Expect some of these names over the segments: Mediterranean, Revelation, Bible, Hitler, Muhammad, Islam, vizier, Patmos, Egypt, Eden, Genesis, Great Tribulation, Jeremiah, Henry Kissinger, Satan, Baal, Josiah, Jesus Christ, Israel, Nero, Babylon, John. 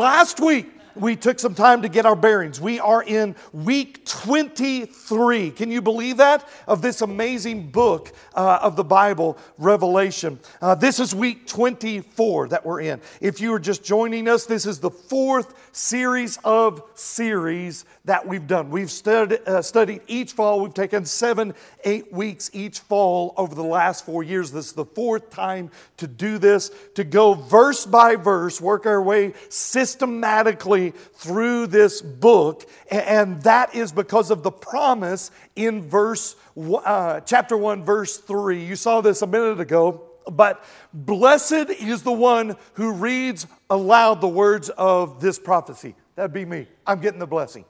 last week, we took some time to get our bearings. We are in week 23. Can you believe that? Of this amazing book of the Bible, Revelation. This is week 24 that we're in. If you are just joining us, this is the fourth series of series that we've done. We've studied each fall. We've taken 7-8 weeks each fall over the last 4 years. This is the fourth time to do this, to go verse by verse, work our way systematically through this book, and that is because of the promise in chapter 1, verse 3. You saw this a minute ago, but blessed is the one who reads aloud the words of this prophecy. That'd be me. I'm getting the blessing.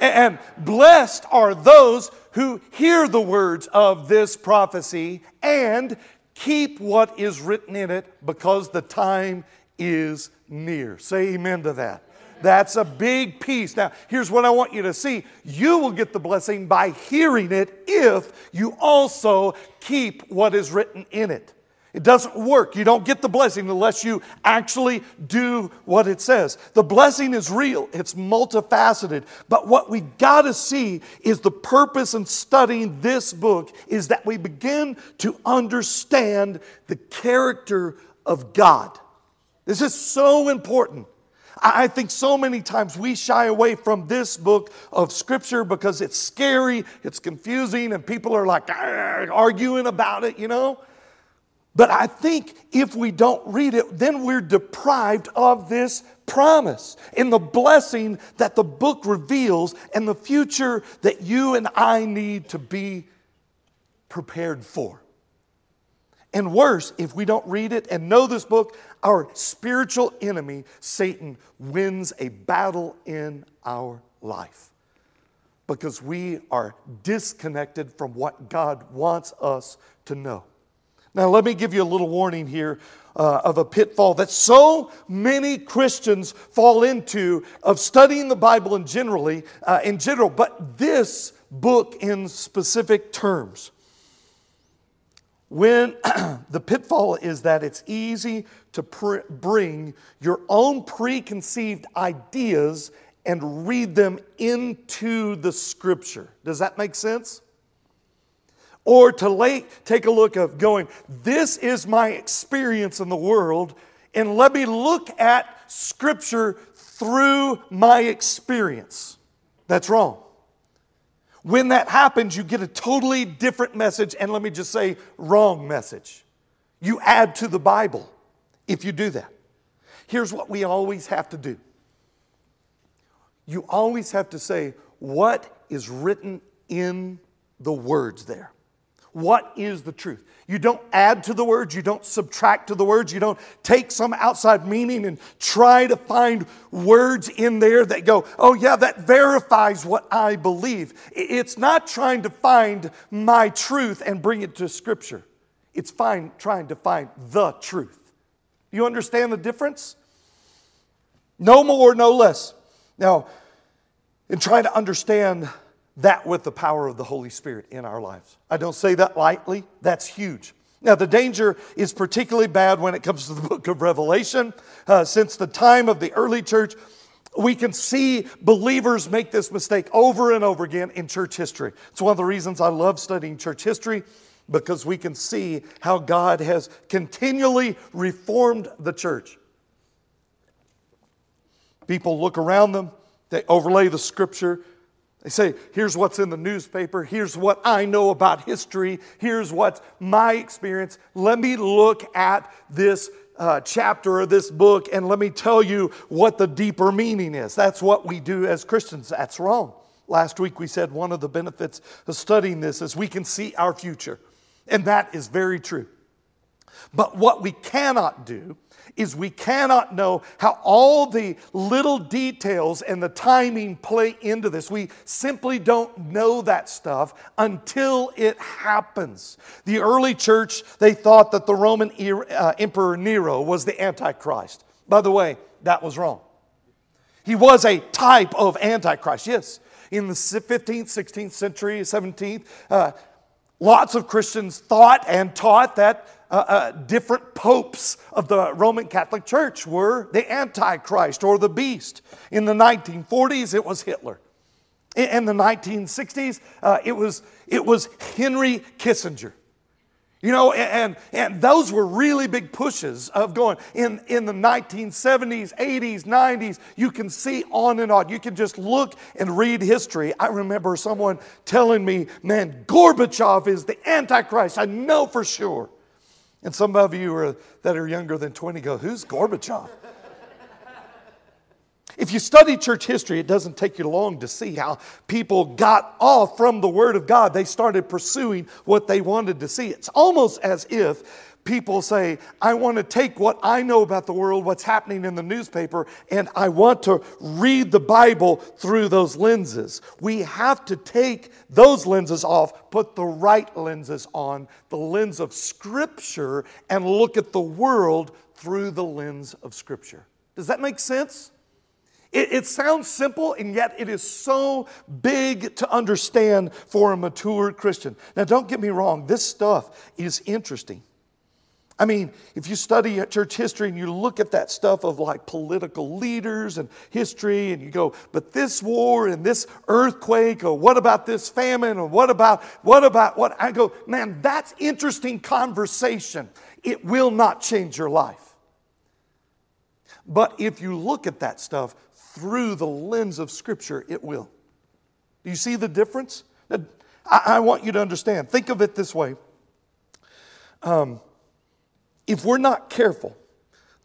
And blessed are those who hear the words of this prophecy and keep what is written in it, because the time is near. Say amen to that. That's a big piece. Now, here's what I want you to see. You will get the blessing by hearing it if you also keep what is written in it. It doesn't work. You don't get the blessing unless you actually do what it says. The blessing is real. It's multifaceted. But what we got to see is the purpose in studying this book is that we begin to understand the character of God. This is so important. I think so many times we shy away from this book of Scripture because it's scary, it's confusing, and people are like arguing about it, you know. But I think if we don't read it, then we're deprived of this promise and the blessing that the book reveals and the future that you and I need to be prepared for. And worse, if we don't read it and know this book, our spiritual enemy, Satan, wins a battle in our life because we are disconnected from what God wants us to know. Now, let me give you a little warning here of a pitfall that so many Christians fall into of studying the Bible in general, but this book in specific terms. When the pitfall is that it's easy to bring your own preconceived ideas and read them into the Scripture. Does that make sense? Or to take a look of going, this is my experience in the world, and let me look at Scripture through my experience. That's wrong. When that happens, you get a totally different message, and let me just say, wrong message. You add to the Bible if you do that. Here's what we always have to do. You always have to say, what is written in the words there? What is the truth? You don't add to the words. You don't subtract to the words. You don't take some outside meaning and try to find words in there that go, oh yeah, that verifies what I believe. It's not trying to find my truth and bring it to Scripture. It's trying to find the truth. You understand the difference? No more, no less. Now, and try to understand that with the power of the Holy Spirit in our lives. I don't say that lightly. That's huge. Now, the danger is particularly bad when it comes to the book of Revelation. Since the time of the early church, we can see believers make this mistake over and over again in church history. It's one of the reasons I love studying church history, because we can see how God has continually reformed the church. People look around them. They overlay the Scripture. They say, here's what's in the newspaper. Here's what I know about history. Here's what's my experience. Let me look at this chapter or this book, and let me tell you what the deeper meaning is. That's what we do as Christians. That's wrong. Last week we said one of the benefits of studying this is we can see our future. And that is very true. But what we cannot do is we cannot know how all the little details and the timing play into this. We simply don't know that stuff until it happens. The early church, they thought that the Roman Emperor Nero was the Antichrist. By the way, that was wrong. He was a type of Antichrist, yes. In the 15th, 16th century, 17th, lots of Christians thought and taught that different popes of the Roman Catholic Church were the Antichrist or the beast. In the 1940s, it was Hitler. In the 1960s, it was Henry Kissinger. You know, and those were really big pushes of going. In the 1970s, 80s, 90s, you can see on and on. You can just look and read history. I remember someone telling me, man, Gorbachev is the Antichrist. I know for sure. And some of you that are younger than 20 go, who's Gorbachev? If you study church history, it doesn't take you long to see how people got off from the Word of God. They started pursuing what they wanted to see. It's almost as if people say, I want to take what I know about the world, what's happening in the newspaper, and I want to read the Bible through those lenses. We have to take those lenses off, put the right lenses on, the lens of Scripture, and look at the world through the lens of Scripture. Does that make sense? It sounds simple, and yet it is so big to understand for a mature Christian. Now, don't get me wrong. This stuff is interesting. I mean, if you study church history and you look at that stuff of like political leaders and history, and you go, but this war and this earthquake, or what about this famine, or what about what? I go, man, that's interesting conversation. It will not change your life. But if you look at that stuff through the lens of Scripture, it will. Do you see the difference? I want you to understand. Think of it this way. If we're not careful,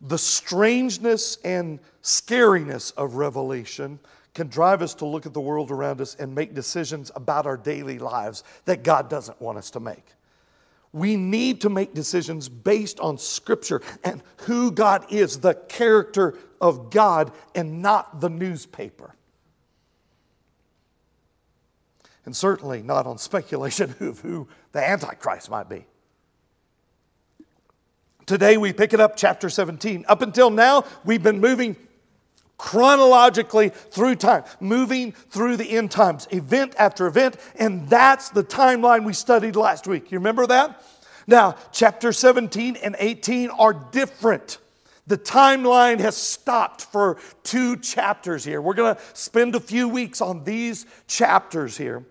the strangeness and scariness of Revelation can drive us to look at the world around us and make decisions about our daily lives that God doesn't want us to make. We need to make decisions based on Scripture and who God is, the character of God, and not the newspaper. And certainly not on speculation of who the Antichrist might be. Today we pick it up, chapter 17. Up until now, we've been moving chronologically through time, moving through the end times, event after event, and that's the timeline we studied last week. You remember that? Now, chapter 17 and 18 are different. The timeline has stopped for 2 chapters here. We're going to spend a few weeks on these chapters here.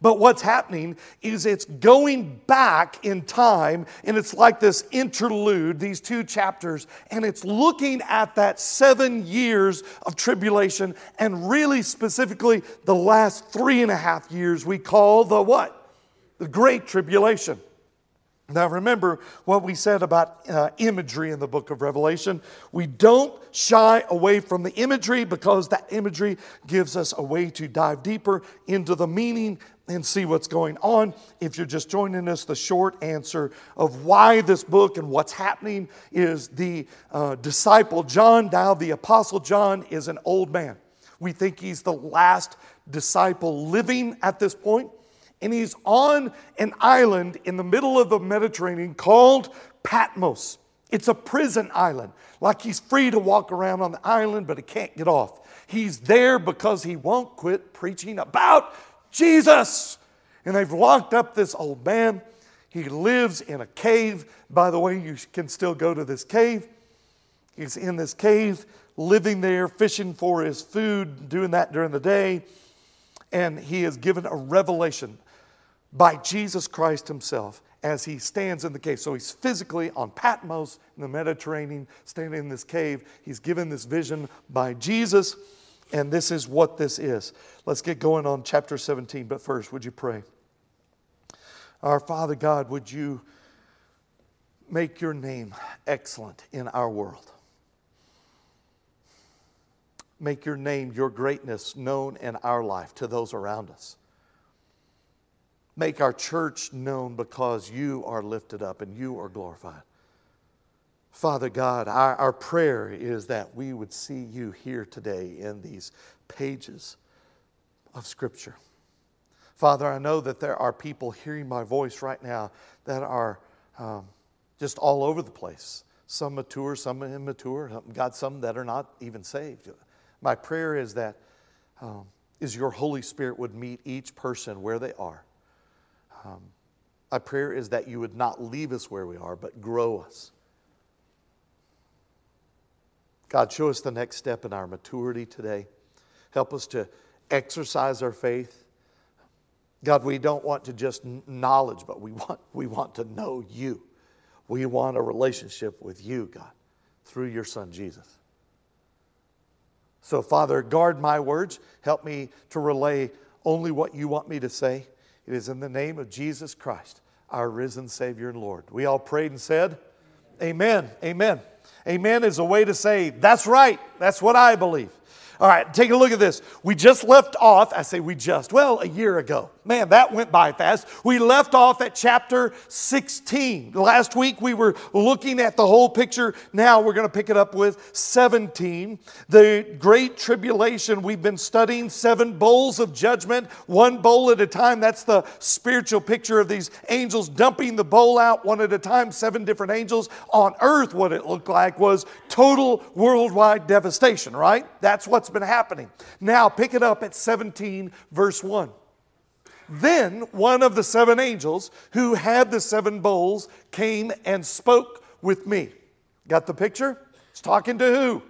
But what's happening is it's going back in time, and it's like this interlude, these 2 chapters, and it's looking at that 7 years of tribulation, and really specifically the last 3.5 years we call the what? The Great Tribulation. Now remember what we said about imagery in the book of Revelation. We don't shy away from the imagery because that imagery gives us a way to dive deeper into the meaning and see what's going on. If you're just joining us, the short answer of why this book and what's happening is the disciple John, now the apostle John, is an old man. We think he's the last disciple living at this point. And he's on an island in the middle of the Mediterranean called Patmos. It's a prison island. Like he's free to walk around on the island, but he can't get off. He's there because he won't quit preaching about Jesus. And they've locked up this old man. He lives in a cave. By the way, you can still go to this cave. He's in this cave, living there, fishing for his food, doing that during the day. And he is given a revelation by Jesus Christ himself as he stands in the cave. So he's physically on Patmos in the Mediterranean, standing in this cave. He's given this vision by Jesus, and this is what this is. Let's get going on chapter 17, but first, would you pray? Our Father God, would you make your name excellent in our world? Make your name, your greatness known in our life to those around us. Make our church known because you are lifted up and you are glorified. Father God, our prayer is that we would see you here today in these pages of Scripture. Father, I know that there are people hearing my voice right now that are just all over the place. Some mature, some immature. God, some that are not even saved. My prayer is that your Holy Spirit would meet each person where they are. My prayer is that you would not leave us where we are, but grow us. God, show us the next step in our maturity today. Help us to exercise our faith. God, we don't want to just knowledge, but we want to know you. We want a relationship with you, God, through your Son, Jesus. So, Father, guard my words. Help me to relay only what you want me to say. It is in the name of Jesus Christ, our risen Savior and Lord. We all prayed and said, amen, amen. Amen is a way to say, that's right, that's what I believe. All right, take a look at this. We just left off, I say we just, well, a year ago. Man, that went by fast. We left off at chapter 16. Last week we were looking at the whole picture. Now we're going to pick it up with 17. The Great Tribulation, we've been studying 7 bowls of judgment, one bowl at a time. That's the spiritual picture of these angels dumping the bowl out one at a time, 7 different angels on earth. What it looked like was total worldwide devastation, right? That's what's been happening. Now pick it up at 17 verse 1. Then one of the 7 angels who had the 7 bowls came and spoke with me. Got the picture? He's talking to who?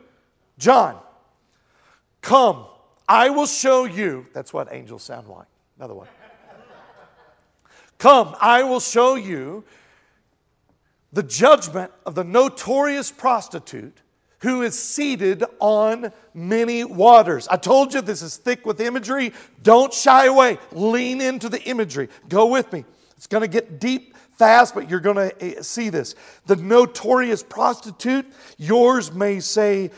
John. Come, I will show you. That's what angels sound like. Another one. Come, I will show you the judgment of the notorious prostitute who is seated on many waters. I told you this is thick with imagery. Don't shy away. Lean into the imagery. Go with me. It's going to get deep fast, but you're going to see this. The notorious prostitute. Yours may say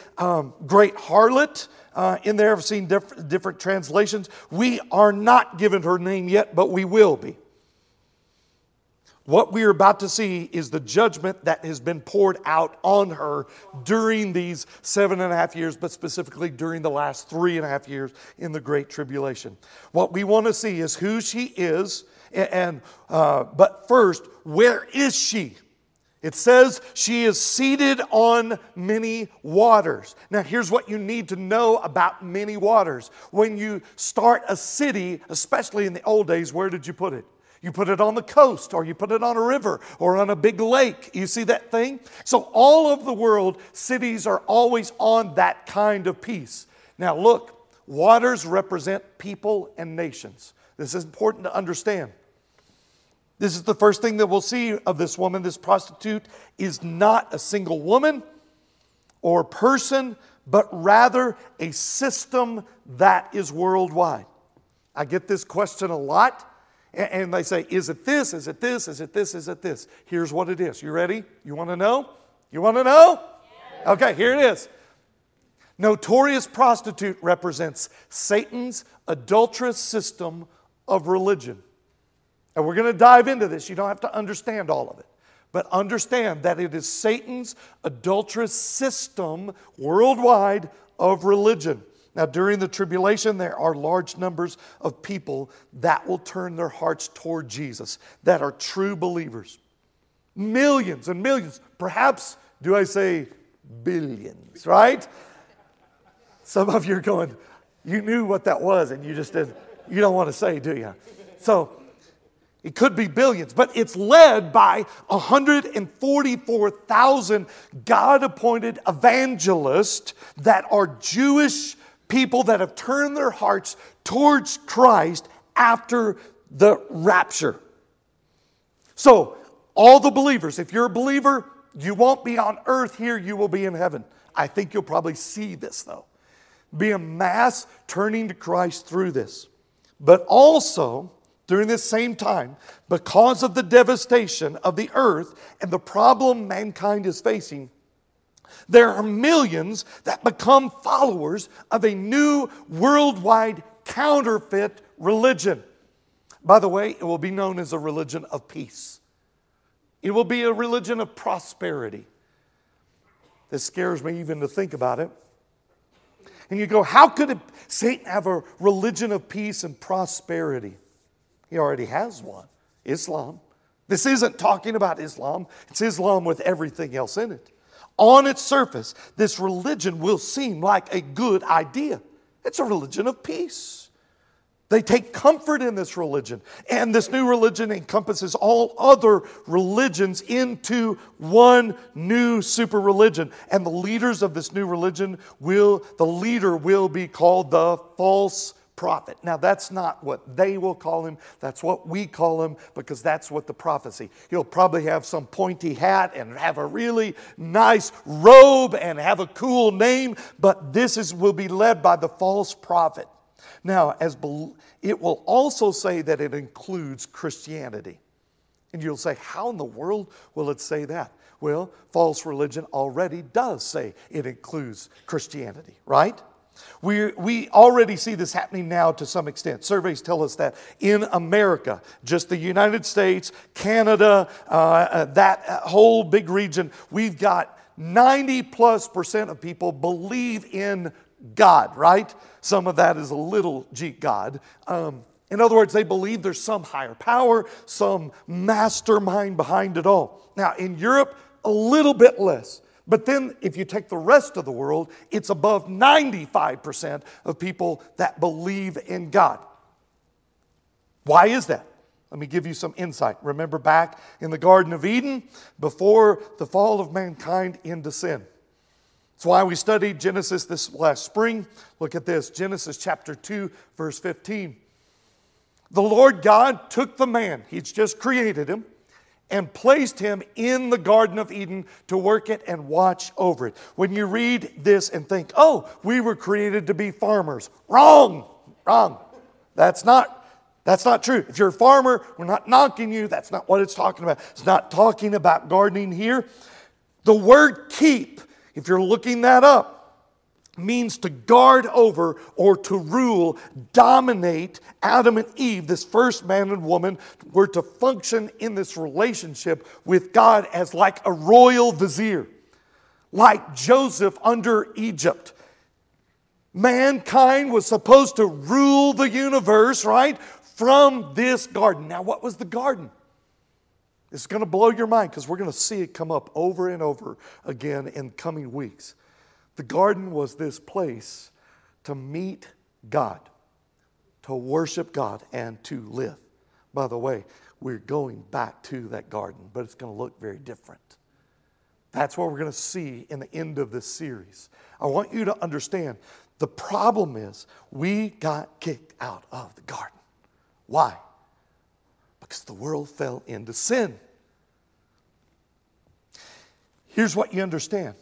great harlot. In there, I've seen different translations. We are not given her name yet, but we will be. What we're about to see is the judgment that has been poured out on her during these 7.5 years, but specifically during the last 3.5 years in the Great Tribulation. What we want to see is who she is, but first, where is she? It says she is seated on many waters. Now, here's what you need to know about many waters. When you start a city, especially in the old days, where did you put it? You put it on the coast, or you put it on a river, or on a big lake. You see that thing? So all over the world, cities are always on that kind of piece. Now look, waters represent people and nations. This is important to understand. This is the first thing that we'll see of this woman. This prostitute is not a single woman or person, but rather a system that is worldwide. I get this question a lot. And they say, is it this? Is it this? Is it this? Is it this? Here's what it is. You ready? You want to know? You want to know? Yes. Okay, here it is. Notorious prostitute represents Satan's adulterous system of religion. And we're going to dive into this. You don't have to understand all of it. But understand that it is Satan's adulterous system worldwide of religion. Now, during the tribulation, there are large numbers of people that will turn their hearts toward Jesus, that are true believers. Millions and millions, perhaps, do I say billions, right? Some of you are going, you knew what that was, and you just didn't, you don't want to say, do you? So, it could be billions, but it's led by 144,000 God-appointed evangelists that are Jewish people that have turned their hearts towards Christ after the rapture. So, all the believers, if you're a believer, you won't be on earth here, you will be in heaven. I think you'll probably see this though. Be a mass turning to Christ through this. But also, during this same time, because of the devastation of the earth and the problem mankind is facing, there are millions that become followers of a new worldwide counterfeit religion. By the way, it will be known as a religion of peace. It will be a religion of prosperity. This scares me even to think about it. And you go, how could Satan have a religion of peace and prosperity? He already has one, Islam. This isn't talking about Islam. It's Islam with everything else in it. On its surface, this religion will seem like a good idea. It's a religion of peace. They take comfort in this religion. And this new religion encompasses all other religions into one new super religion. And the leaders of this new religion the leader will be called the false prophet. Now, that's not what they will call him. That's what we call him, because that's what the prophecy. He'll probably have some pointy hat and have a really nice robe and have a cool name, but this will be led by the false prophet. Now, it will also say that it includes Christianity. And you'll say, how in the world will it say that? Well, false religion already does say it includes Christianity, right? We already see this happening now to some extent. Surveys tell us that in America, just the United States, Canada, that whole big region, we've got 90+% of people believe in God, right? Some of that is a little g God. In other words, they believe there's some higher power, some mastermind behind it all. Now, in Europe, a little bit less. But then if you take the rest of the world, it's above 95% of people that believe in God. Why is that? Let me give you some insight. Remember back in the Garden of Eden, before the fall of mankind into sin. That's why we studied Genesis this last spring. Look at this, Genesis chapter 2, verse 15. The Lord God took the man, he's just created him, and placed him in the Garden of Eden to work it and watch over it. When you read this and think, oh, we were created to be farmers. Wrong, wrong. That's not true. If you're a farmer, we're not knocking you. That's not what it's talking about. It's not talking about gardening here. The word keep, if you're looking that up, means to guard over or to rule, dominate. Adam and Eve, this first man and woman, were to function in this relationship with God as like a royal vizier, like Joseph under Egypt. Mankind was supposed to rule the universe, right, from this garden. Now, what was the garden? It's going to blow your mind because we're going to see it come up over and over again in coming weeks. The garden was this place to meet God, to worship God, and to live. By the way, we're going back to that garden, but it's going to look very different. That's what we're going to see in the end of this series. I want you to understand the problem is we got kicked out of the garden. Why? Because the world fell into sin. Here's what you understand.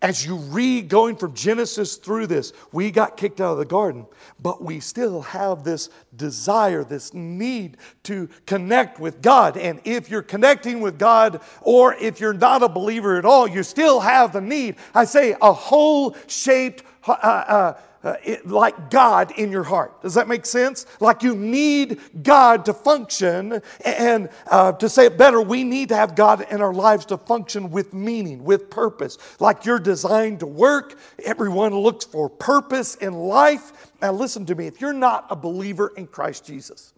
As you read going from Genesis through this, we got kicked out of the garden, but we still have this desire, this need to connect with God. And if you're connecting with God, or if you're not a believer at all, you still have the need. I say a hole shaped like God in your heart. Does that make sense? Like you need God to function, and to say it better, we need to have God in our lives to function with meaning, with purpose. Like you're designed to work. Everyone looks for purpose in life. Now listen to me, if you're not a believer in Christ Jesus,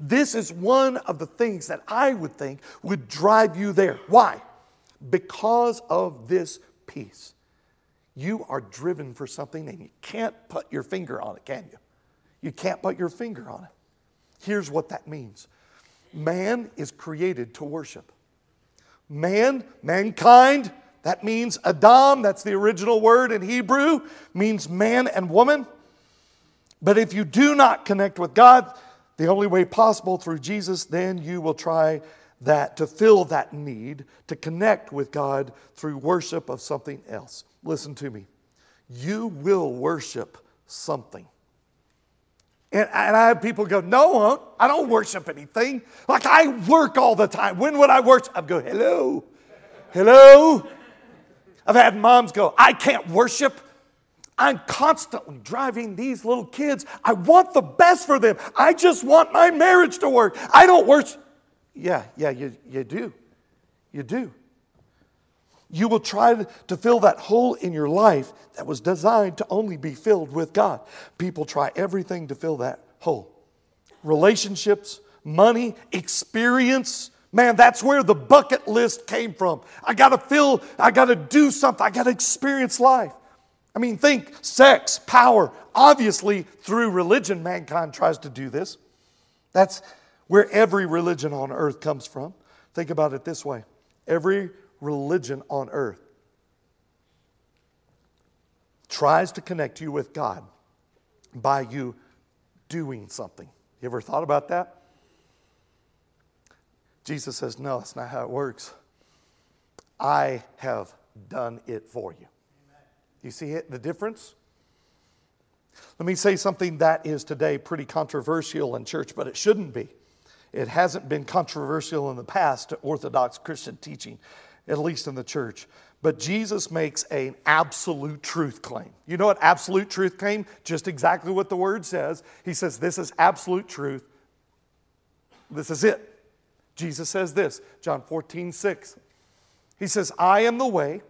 this is one of the things that I would think would drive you there. Why? Because of this peace. You are driven for something and you can't put your finger on it, can you? You can't put your finger on it. Here's what that means. Man is created to worship. Mankind, that means Adam, that's the original word in Hebrew, means man and woman. But if you do not connect with God, the only way possible through Jesus, then you will try that to fill that need, to connect with God through worship of something else. Listen to me. You will worship something. And I have people go, no, I don't worship anything. Like I work all the time. When would I worship? I go, hello, hello. I've had moms go, I can't worship. I'm constantly driving these little kids. I want the best for them. I just want my marriage to work. I don't worship. Yeah, you do. You do. You will try to fill that hole in your life that was designed to only be filled with God. People try everything to fill that hole. Relationships, money, experience. Man, that's where the bucket list came from. I got to do something. I got to experience life. I mean, think sex, power. Obviously, through religion, mankind tries to do this. That's where every religion on earth comes from. Think about it this way. Every religion on earth tries to connect you with God by you doing something. You ever thought about that? Jesus says, no, that's not how it works. I have done it for you. You see it, the difference? Let me say something that is today pretty controversial in church, but it shouldn't be. It hasn't been controversial in the past to Orthodox Christian teaching, at least in the church. But Jesus makes an absolute truth claim. You know what absolute truth claim? Just exactly what the word says. He says, this is absolute truth. This is it. Jesus says this, John 14:6. He says, I am the way,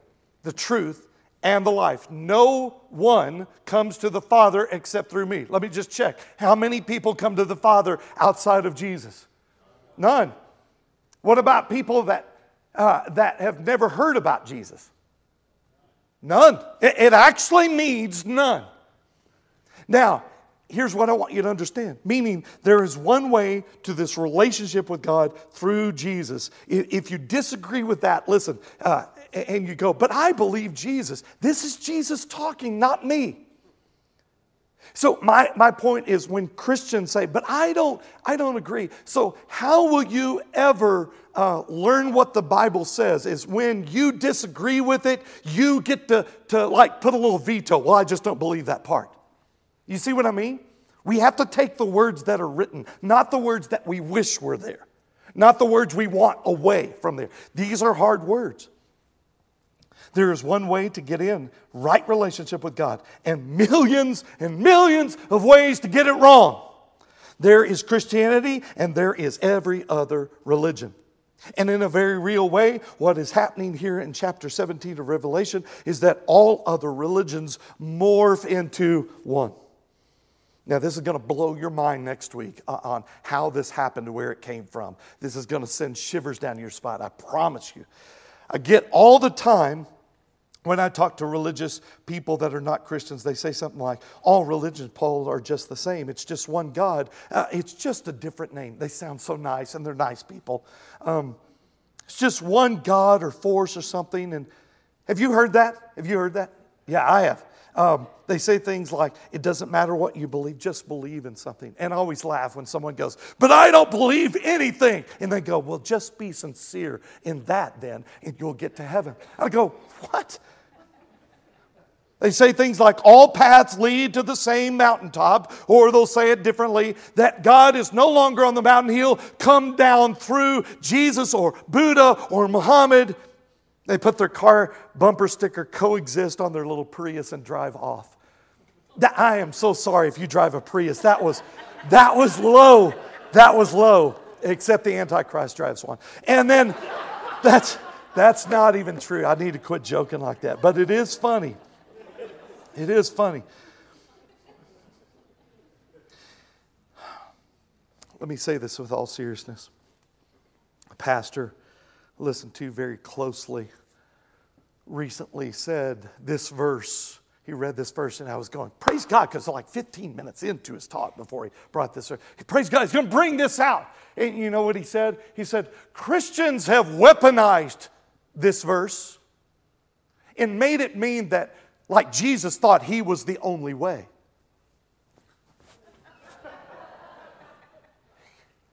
the truth, and the life. No one comes to the Father except through me. Let me just check. How many people come to the Father outside of Jesus? None. What about people that have never heard about Jesus? None. It actually means none. Now, here's what I want you to understand. Meaning, there is one way to this relationship with God through Jesus. If you disagree with that, listen, and you go, but I believe Jesus. This is Jesus talking, not me. So my point is when Christians say, but I don't agree. So how will you ever learn what the Bible says? Is when you disagree with it, you get to like put a little veto. Well, I just don't believe that part. You see what I mean? We have to take the words that are written, not the words that we wish were there, not the words we want away from there. These are hard words. There is one way to get in right relationship with God, and millions of ways to get it wrong. There is Christianity, and there is every other religion. And in a very real way, what is happening here in chapter 17 of Revelation is that all other religions morph into one. Now, this is going to blow your mind next week on how this happened to where it came from. This is going to send shivers down your spine, I promise you. I get all the time when I talk to religious people that are not Christians, they say something like, all religions, Paul, are just the same. It's just one God. It's just a different name. They sound so nice, and they're nice people. It's just one God or force or something. And have you heard that? Have you heard that? Yeah, I have. They say things like, it doesn't matter what you believe, just believe in something. And I always laugh when someone goes, but I don't believe anything. And they go, well, just be sincere in that then, and you'll get to heaven. I go, what? They say things like, all paths lead to the same mountaintop, or they'll say it differently, that God is no longer on the mountain. He'll come down through Jesus or Buddha or Muhammad. They put their car bumper sticker coexist on their little Prius and drive off. I am so sorry if you drive a Prius. That was low. That was low. Except the Antichrist drives one. And then that's not even true. I need to quit joking like that. But it is funny. It is funny. Let me say this with all seriousness. A pastor listened to very closely recently said this verse. He read this verse and I was going, praise God, because like 15 minutes into his talk before he brought this verse, praise God, he's going to bring this out. And you know what he said? He said, Christians have weaponized this verse and made it mean that like Jesus thought he was the only way.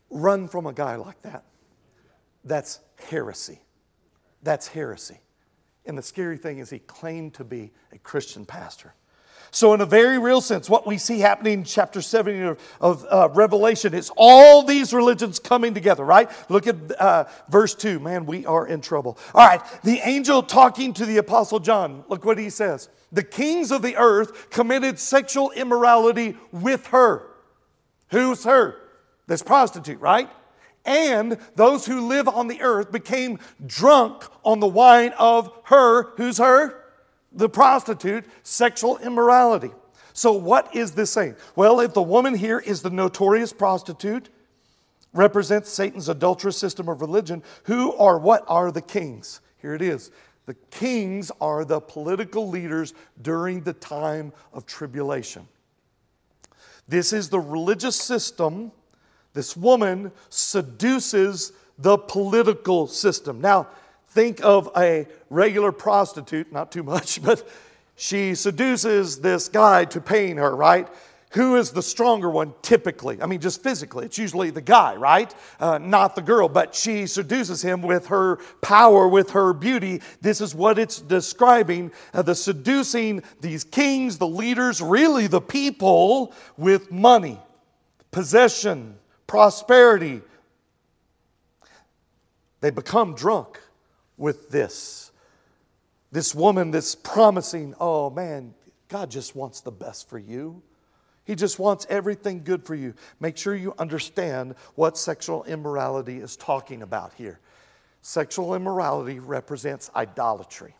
Run from a guy like that. That's heresy. That's heresy. And the scary thing is he claimed to be a Christian pastor. So in a very real sense, what we see happening in chapter 17 of Revelation is all these religions coming together, right? Look at verse 2. Man, we are in trouble. All right, the angel talking to the Apostle John. Look what he says. The kings of the earth committed sexual immorality with her. Who's her? This prostitute, right? And those who live on the earth became drunk on the wine of her. Who's her? The prostitute. Sexual immorality. So what is this saying? Well, if the woman here is the notorious prostitute, represents Satan's adulterous system of religion, who or what are the kings? Here it is. The kings are the political leaders during the time of tribulation. This is the religious system. This woman seduces the political system. Now, think of a regular prostitute, not too much, but she seduces this guy to paying her, right? Who is the stronger one typically? I mean, just physically. It's usually the guy, right? Not the girl. But she seduces him with her power, with her beauty. This is what it's describing. The seducing these kings, the leaders, really the people with money, possession, prosperity. They become drunk with this. This woman that's promising, oh man, God just wants the best for you. He just wants everything good for you. Make sure you understand what sexual immorality is talking about here. Sexual immorality represents idolatry.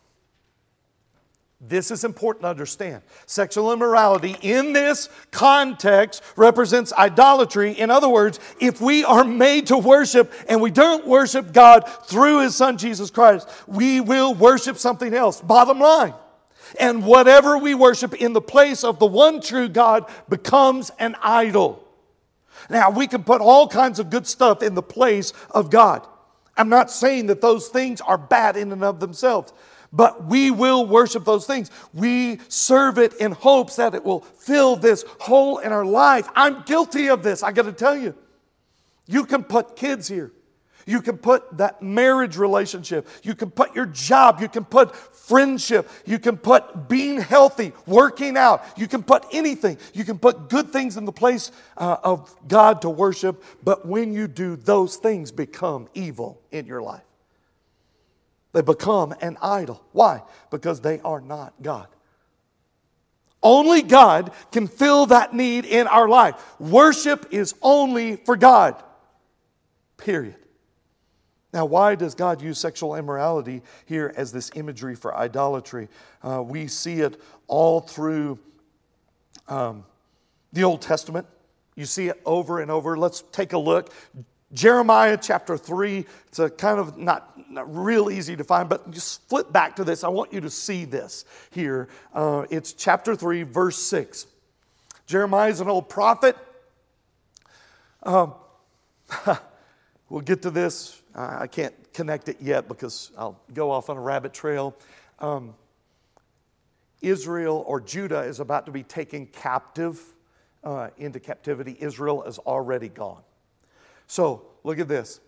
This is important to understand. Sexual immorality in this context represents idolatry. In other words, if we are made to worship and we don't worship God through His Son Jesus Christ, we will worship something else. Bottom line. And whatever we worship in the place of the one true God becomes an idol. Now, we can put all kinds of good stuff in the place of God. I'm not saying that those things are bad in and of themselves, but we will worship those things. We serve it in hopes that it will fill this hole in our life. I'm guilty of this, I got to tell you. You can put kids here. You can put that marriage relationship. You can put your job. You can put friendship. You can put being healthy, working out. You can put anything. You can put good things in the place of God to worship. But when you do, those things become evil in your life. They become an idol. Why? Because they are not God. Only God can fill that need in our life. Worship is only for God. Period. Now, why does God use sexual immorality here as this imagery for idolatry? We see it all through the Old Testament. You see it over and over. Let's take a look. Jeremiah chapter 3. It's a kind of not real easy to find, but just flip back to this. I want you to see this here. It's chapter 3, verse 6. Jeremiah is an old prophet. We'll get to this. I can't connect it yet because I'll go off on a rabbit trail. Israel or Judah is about to be taken captive into captivity. Israel is already gone. So look at this.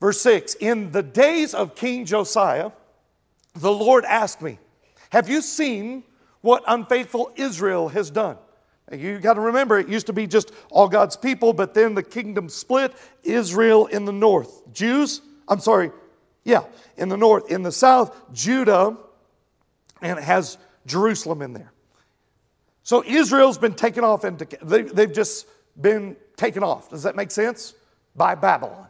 Verse 6, in the days of King Josiah, the Lord asked me, have you seen what unfaithful Israel has done? You got to remember, it used to be just all God's people, but then the kingdom split. Israel in the north, in the north. In the south, Judah, and it has Jerusalem in there. So Israel's been taken off, they've just been taken off. Does that make sense? By Babylon.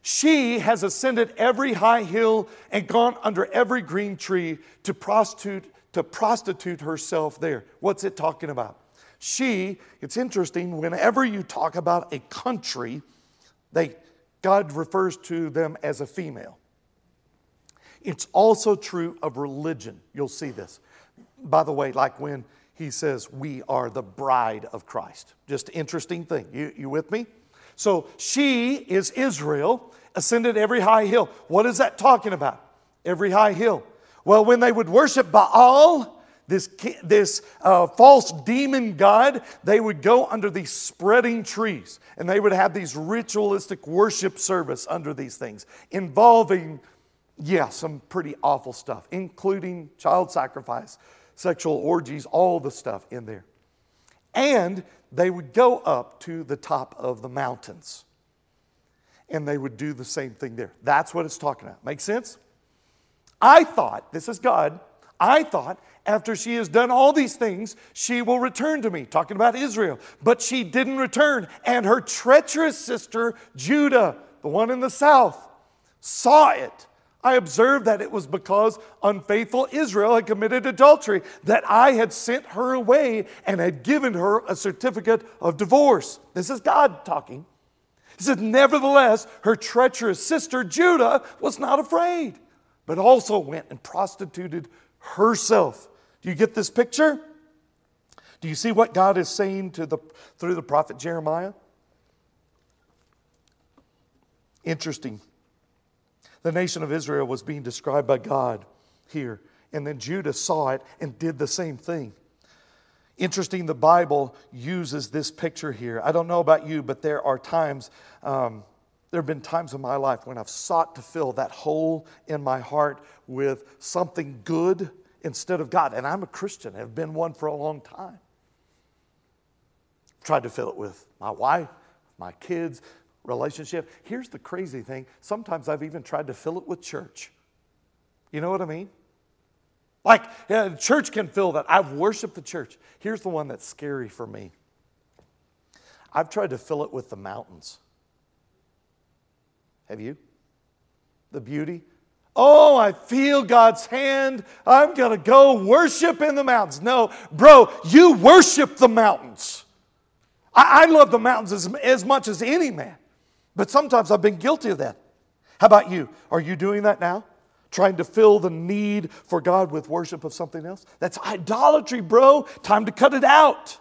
She has ascended every high hill and gone under every green tree to prostitute herself there. What's it talking about? It's interesting, whenever you talk about a country, God refers to them as a female. It's also true of religion. You'll see this. By the way, like when he says, we are the bride of Christ. Just an interesting thing. You with me? So she is Israel, ascended every high hill. What is that talking about? Every high hill. Well, when they would worship Baal, this false demon god, they would go under these spreading trees. And they would have these ritualistic worship service under these things. Involving, some pretty awful stuff. Including child sacrifice, sexual orgies, all the stuff in there. And they would go up to the top of the mountains. And they would do the same thing there. That's what it's talking about. Make sense? I thought, after she has done all these things, she will return to me. Talking about Israel. But she didn't return. And her treacherous sister, Judah, the one in the south, saw it. I observed that it was because unfaithful Israel had committed adultery, that I had sent her away and had given her a certificate of divorce. This is God talking. He said, nevertheless, her treacherous sister, Judah, was not afraid, but also went and prostituted herself. Do you get this picture? Do you see what God is saying through the prophet Jeremiah? Interesting. The nation of Israel was being described by God here. And then Judah saw it and did the same thing. Interesting, the Bible uses this picture here. I don't know about you, but there are times, there have been times in my life when I've sought to fill that hole in my heart with something good instead of God. And I'm a Christian. I've been one for a long time. I've tried to fill it with my wife, my kids, relationship. Here's the crazy thing. Sometimes I've even tried to fill it with church. You know what I mean? Like, yeah, the church can fill that. I've worshiped the church. Here's the one that's scary for me. I've tried to fill it with the mountains. Have you? The beauty. Oh, I feel God's hand. I'm going to go worship in the mountains. No, bro, you worship the mountains. I love the mountains as much as any man. But sometimes I've been guilty of that. How about you? Are you doing that now? Trying to fill the need for God with worship of something else? That's idolatry, bro. Time to cut it out.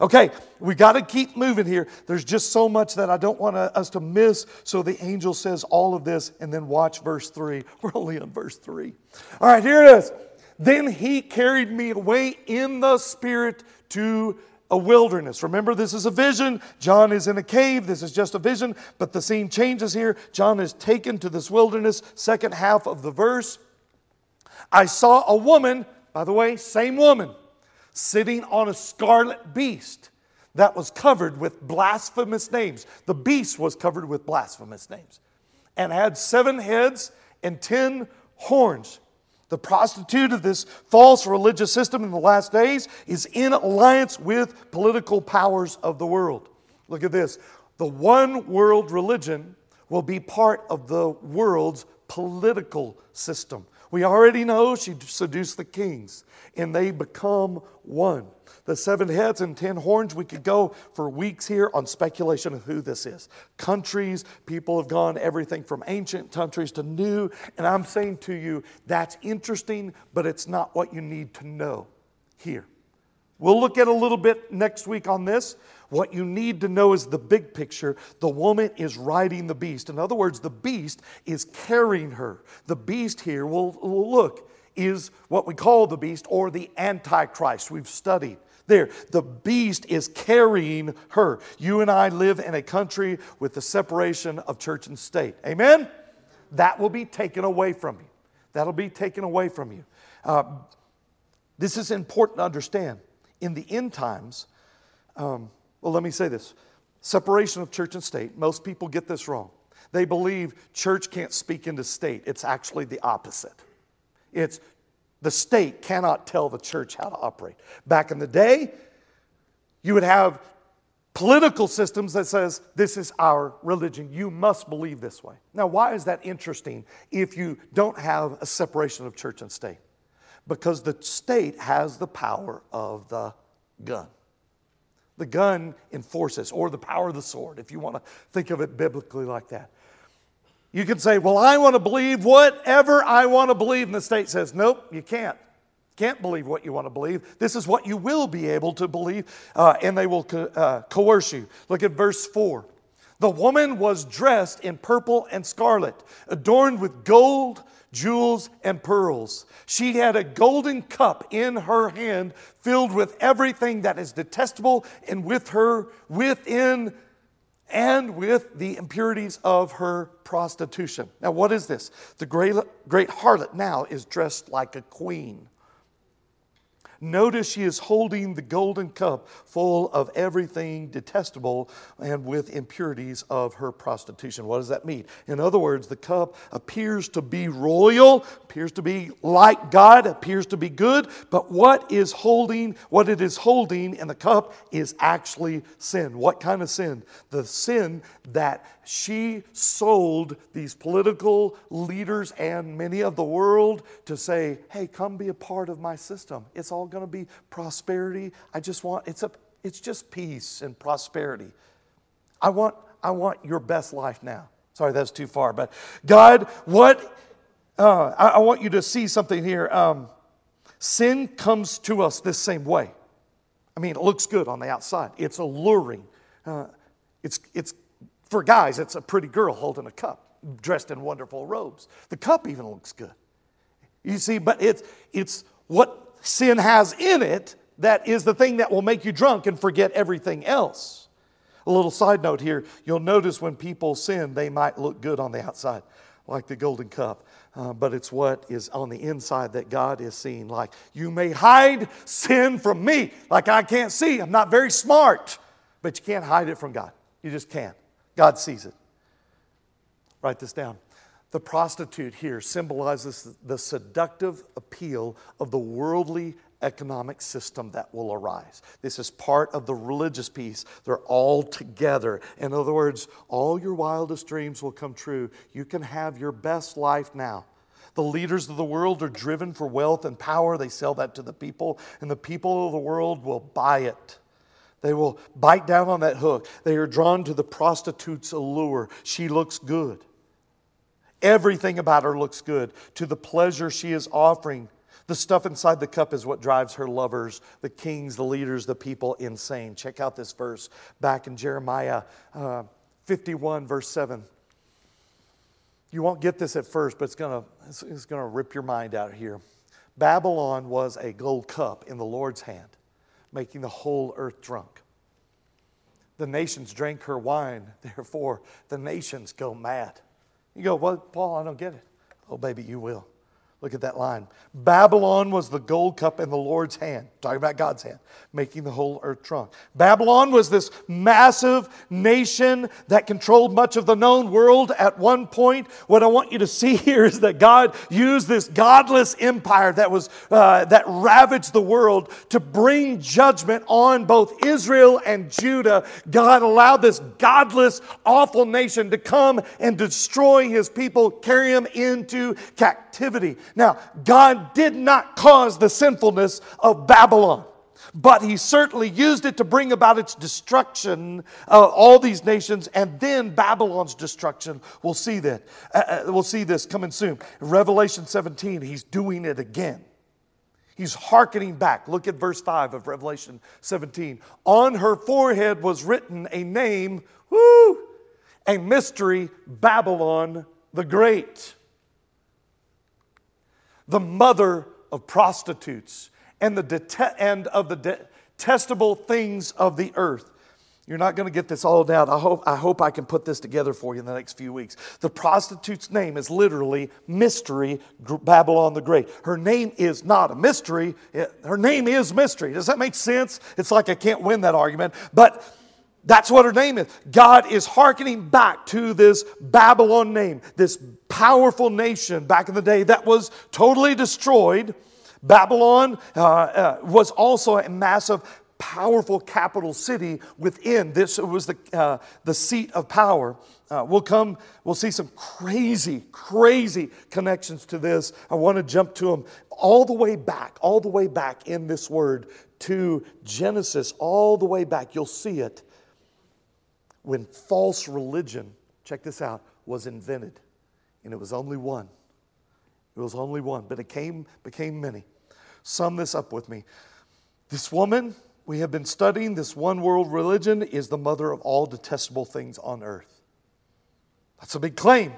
Okay, we got to keep moving here. There's just so much that I don't want us to miss. So the angel says all of this, and then watch verse 3. We're only on verse 3. All right, here it is. Then he carried me away in the spirit to a wilderness. Remember, this is a vision. John is in a cave. This is just a vision, but the scene changes here. John is taken to this wilderness. Second half of the verse. I saw a woman, by the way, same woman, sitting on a scarlet beast that was covered with blasphemous names. The beast was covered with blasphemous names and had 7 heads and 10 horns. The prostitute of this false religious system in the last days is in alliance with political powers of the world. Look at this. The one world religion will be part of the world's political system. We already know she seduced the kings, and they become one. The 7 heads and 10 horns, we could go for weeks here on speculation of who this is. Countries, people have gone everything from ancient countries to new, and I'm saying to you, that's interesting, but it's not what you need to know here. We'll look at a little bit next week on this. What you need to know is the big picture. The woman is riding the beast. In other words, the beast is carrying her. The beast here, we'll look, is what we call the beast or the Antichrist. We've studied there. The beast is carrying her. You and I live in a country with the separation of church and state. Amen? That will be taken away from you. That'll be taken away from you. This is important to understand. In the end times, well, let me say this. Separation of church and state. Most people get this wrong. They believe church can't speak into state. It's actually the opposite. It's the state cannot tell the church how to operate. Back in the day, you would have political systems that says, this is our religion. You must believe this way. Now, why is that interesting if you don't have a separation of church and state? Because the state has the power of the gun. The gun enforces, or the power of the sword, if you want to think of it biblically like that. You can say, well, I want to believe whatever I want to believe. And the state says, nope, you can't. Can't believe what you want to believe. This is what you will be able to believe, and they will coerce you. Look at verse 4. The woman was dressed in purple and scarlet, adorned with gold, jewels, and pearls. She had a golden cup in her hand filled with everything that is detestable and with her within and with the impurities of her prostitution. Now, what is this? The great harlot now is dressed like a queen. Notice she is holding the golden cup full of everything detestable and with impurities of her prostitution. What does that mean? In other words, the cup appears to be royal, appears to be like God, appears to be good, but what it is holding in the cup is actually sin. What kind of sin? The sin that she sold these political leaders and many of the world to say, hey, come be a part of my system. It's all going to be prosperity. I just want, it's just peace and prosperity. I want your best life now. Sorry, that's too far, but God, what I want you to see something here. Sin comes to us this same way. I mean, it looks good on the outside. It's alluring. It's for guys, it's a pretty girl holding a cup, dressed in wonderful robes. The cup even looks good. You see, but it's what sin has in it that is the thing that will make you drunk and forget everything else. A little side note here. You'll notice when people sin, they might look good on the outside, like the golden cup. But it's what is on the inside that God is seeing. Like, you may hide sin from me. Like, I can't see. I'm not very smart. But you can't hide it from God. You just can't. God sees it. Write this down. The prostitute here symbolizes the seductive appeal of the worldly economic system that will arise. This is part of the religious piece. They're all together. In other words, all your wildest dreams will come true. You can have your best life now. The leaders of the world are driven for wealth and power. They sell that to the people, and the people of the world will buy it. They will bite down on that hook. They are drawn to the prostitute's allure. She looks good. Everything about her looks good. To the pleasure she is offering. The stuff inside the cup is what drives her lovers, the kings, the leaders, the people insane. Check out this verse back in Jeremiah 51, verse 7. You won't get this at first, but it's gonna rip your mind out here. Babylon was a gold cup in the Lord's hand, making the whole earth drunk. The nations drank her wine, therefore the nations go mad. You go, well, Paul, I don't get it. Oh, baby, you will. Look at that line. Babylon was the gold cup in the Lord's hand. Talking about God's hand. Making the whole earth drunk. Babylon was this massive nation that controlled much of the known world at one point. What I want you to see here is that God used this godless empire that was that ravaged the world to bring judgment on both Israel and Judah. God allowed this godless, awful nation to come and destroy His people, carry them into captivity. Now, God did not cause the sinfulness of Babylon, but He certainly used it to bring about its destruction of all these nations, and then Babylon's destruction. We'll see that. We'll see this coming soon. Revelation 17, He's doing it again. He's hearkening back. Look at verse 5 of Revelation 17. On her forehead was written a name, a mystery, Babylon the Great. The mother of prostitutes and of the detestable things of the earth. You're not going to get this all down. I hope I can put this together for you in the next few weeks. The prostitute's name is literally mystery, Babylon the Great. Her name is not a mystery. Her name is mystery. Does that make sense? It's like I can't win that argument. But that's what her name is. God is hearkening back to this Babylon name, this powerful nation back in the day that was totally destroyed. Babylon was also a massive, powerful capital city within this. It was the seat of power. We'll see some crazy, crazy connections to this. I want to jump to them all the way back in this word to Genesis, all the way back. You'll see it. When false religion, check this out, was invented. And it was only one. It was only one, but it became many. Sum this up with me. This woman, we have been studying, this one world religion is the mother of all detestable things on earth. That's a big claim.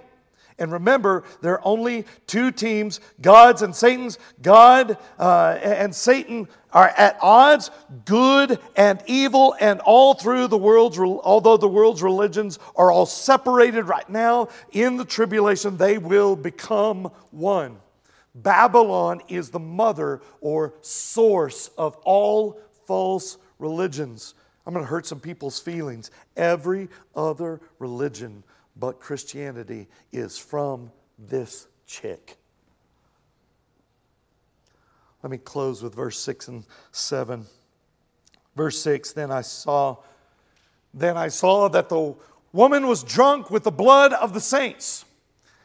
And remember, there are only two teams, God's and Satan's. God and Satan are at odds, good and evil, and all through the world's, although the world's religions are all separated right now, in the tribulation they will become one. Babylon is the mother or source of all false religions. I'm going to hurt some people's feelings. Every other religion but Christianity is from this chick. Let me close with verse 6 and 7. Verse 6, Then I saw that the woman was drunk with the blood of the saints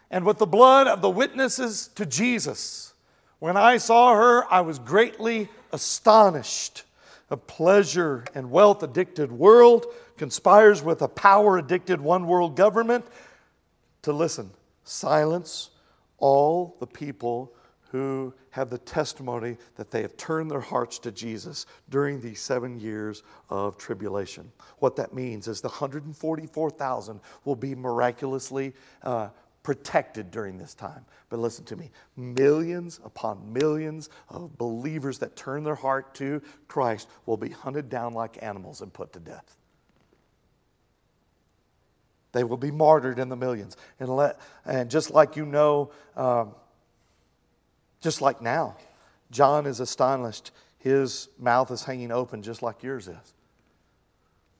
and with the blood of the witnesses to Jesus. When I saw her, I was greatly astonished. A pleasure and wealth-addicted world conspires with a power-addicted one-world government to, listen, silence all the people who have the testimony that they have turned their hearts to Jesus during these 7 years of tribulation. What that means is the 144,000 will be miraculously protected during this time. But listen to me, millions upon millions of believers that turn their heart to Christ will be hunted down like animals and put to death. They will be martyred in the millions. And just like you know, just like now, John is astonished. His mouth is hanging open just like yours is.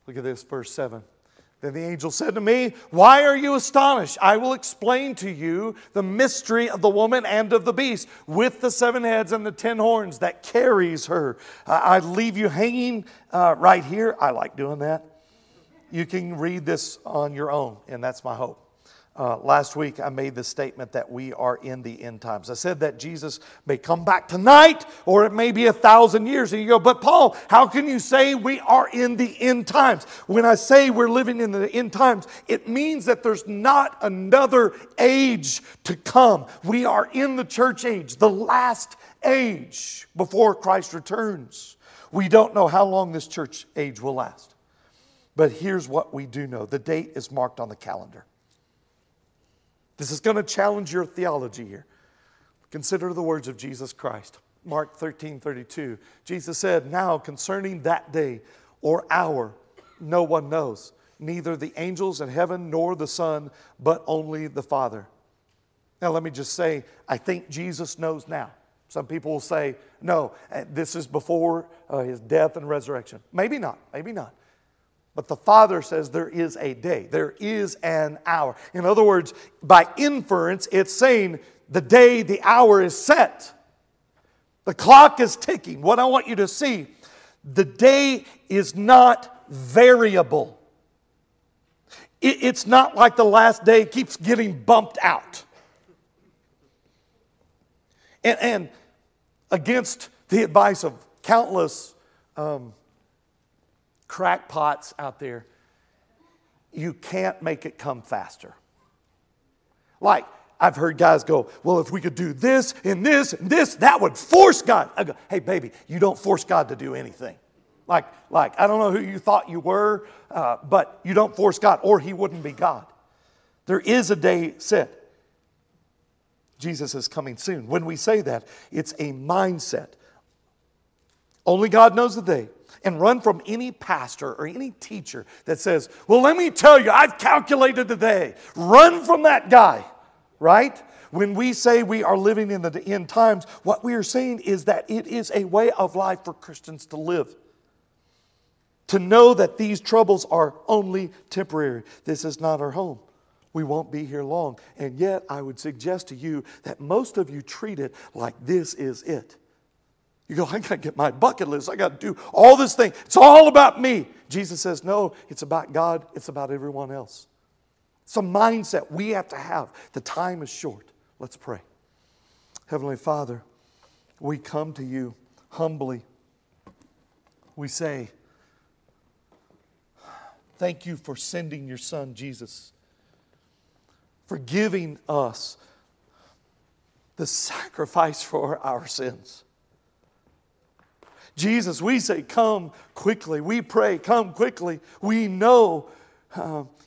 Look at this, verse 7. Then the angel said to me, "Why are you astonished? I will explain to you the mystery of the woman and of the beast with the seven heads and the 10 horns that carries her." I leave you hanging right here. I like doing that. You can read this on your own, and that's my hope. Last week, I made the statement that we are in the end times. I said that Jesus may come back tonight, or it may be 1,000 years. And you go, but Paul, how can you say we are in the end times? When I say we're living in the end times, it means that there's not another age to come. We are in the church age, the last age before Christ returns. We don't know how long this church age will last. But here's what we do know. The date is marked on the calendar. This is going to challenge your theology here. Consider the words of Jesus Christ. Mark 13:32. Jesus said, "Now concerning that day or hour, no one knows, neither the angels in heaven nor the Son, but only the Father." Now let me just say, I think Jesus knows now. Some people will say, no, this is before his death and resurrection. Maybe not, maybe not. But the Father says there is a day, there is an hour. In other words, by inference, it's saying the day, the hour is set. The clock is ticking. What I want you to see, the day is not variable. It's not like the last day keeps getting bumped out. And against the advice of countless crackpots out there, you can't make it come faster. Like, I've heard guys go, well, if we could do this and this and this, that would force God. I go, hey, baby, you don't force God to do anything. Like I don't know who you thought you were, but you don't force God, or he wouldn't be God. There is a day set. Jesus is coming soon. When we say that, it's a mindset. Only God knows the day. And run from any pastor or any teacher that says, well, let me tell you, I've calculated the day. Run from that guy, right? When we say we are living in the end times, what we are saying is that it is a way of life for Christians to live. To know that these troubles are only temporary. This is not our home. We won't be here long. And yet, I would suggest to you that most of you treat it like this is it. You go, I got to get my bucket list. I got to do all this thing. It's all about me. Jesus says, no, it's about God. It's about everyone else. It's a mindset we have to have. The time is short. Let's pray. Heavenly Father, we come to you humbly. We say, thank you for sending your Son, Jesus, for giving us the sacrifice for our sins. Jesus, we say, come quickly. We pray, come quickly. We know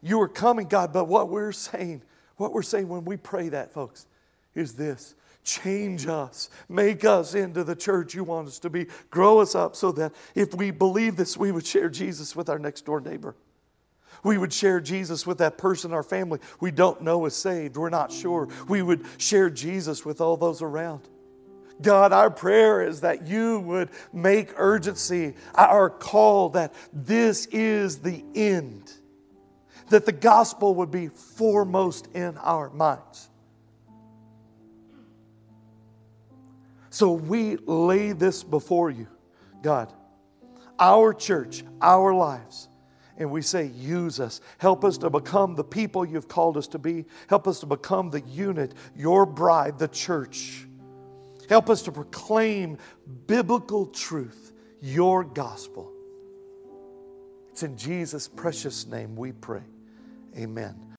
you are coming, God, but what we're saying when we pray that, folks, is this. Change us. Make us into the church you want us to be. Grow us up so that if we believe this, we would share Jesus with our next door neighbor. We would share Jesus with that person in our family we don't know is saved. We're not sure. We would share Jesus with all those around. God, our prayer is that you would make urgency our call that this is the end, that the gospel would be foremost in our minds. So we lay this before you, God, our church, our lives. And we say, use us. Help us to become the people you've called us to be. Help us to become the unit, your bride, the church. Help us to proclaim biblical truth, your gospel. It's in Jesus' precious name we pray. Amen.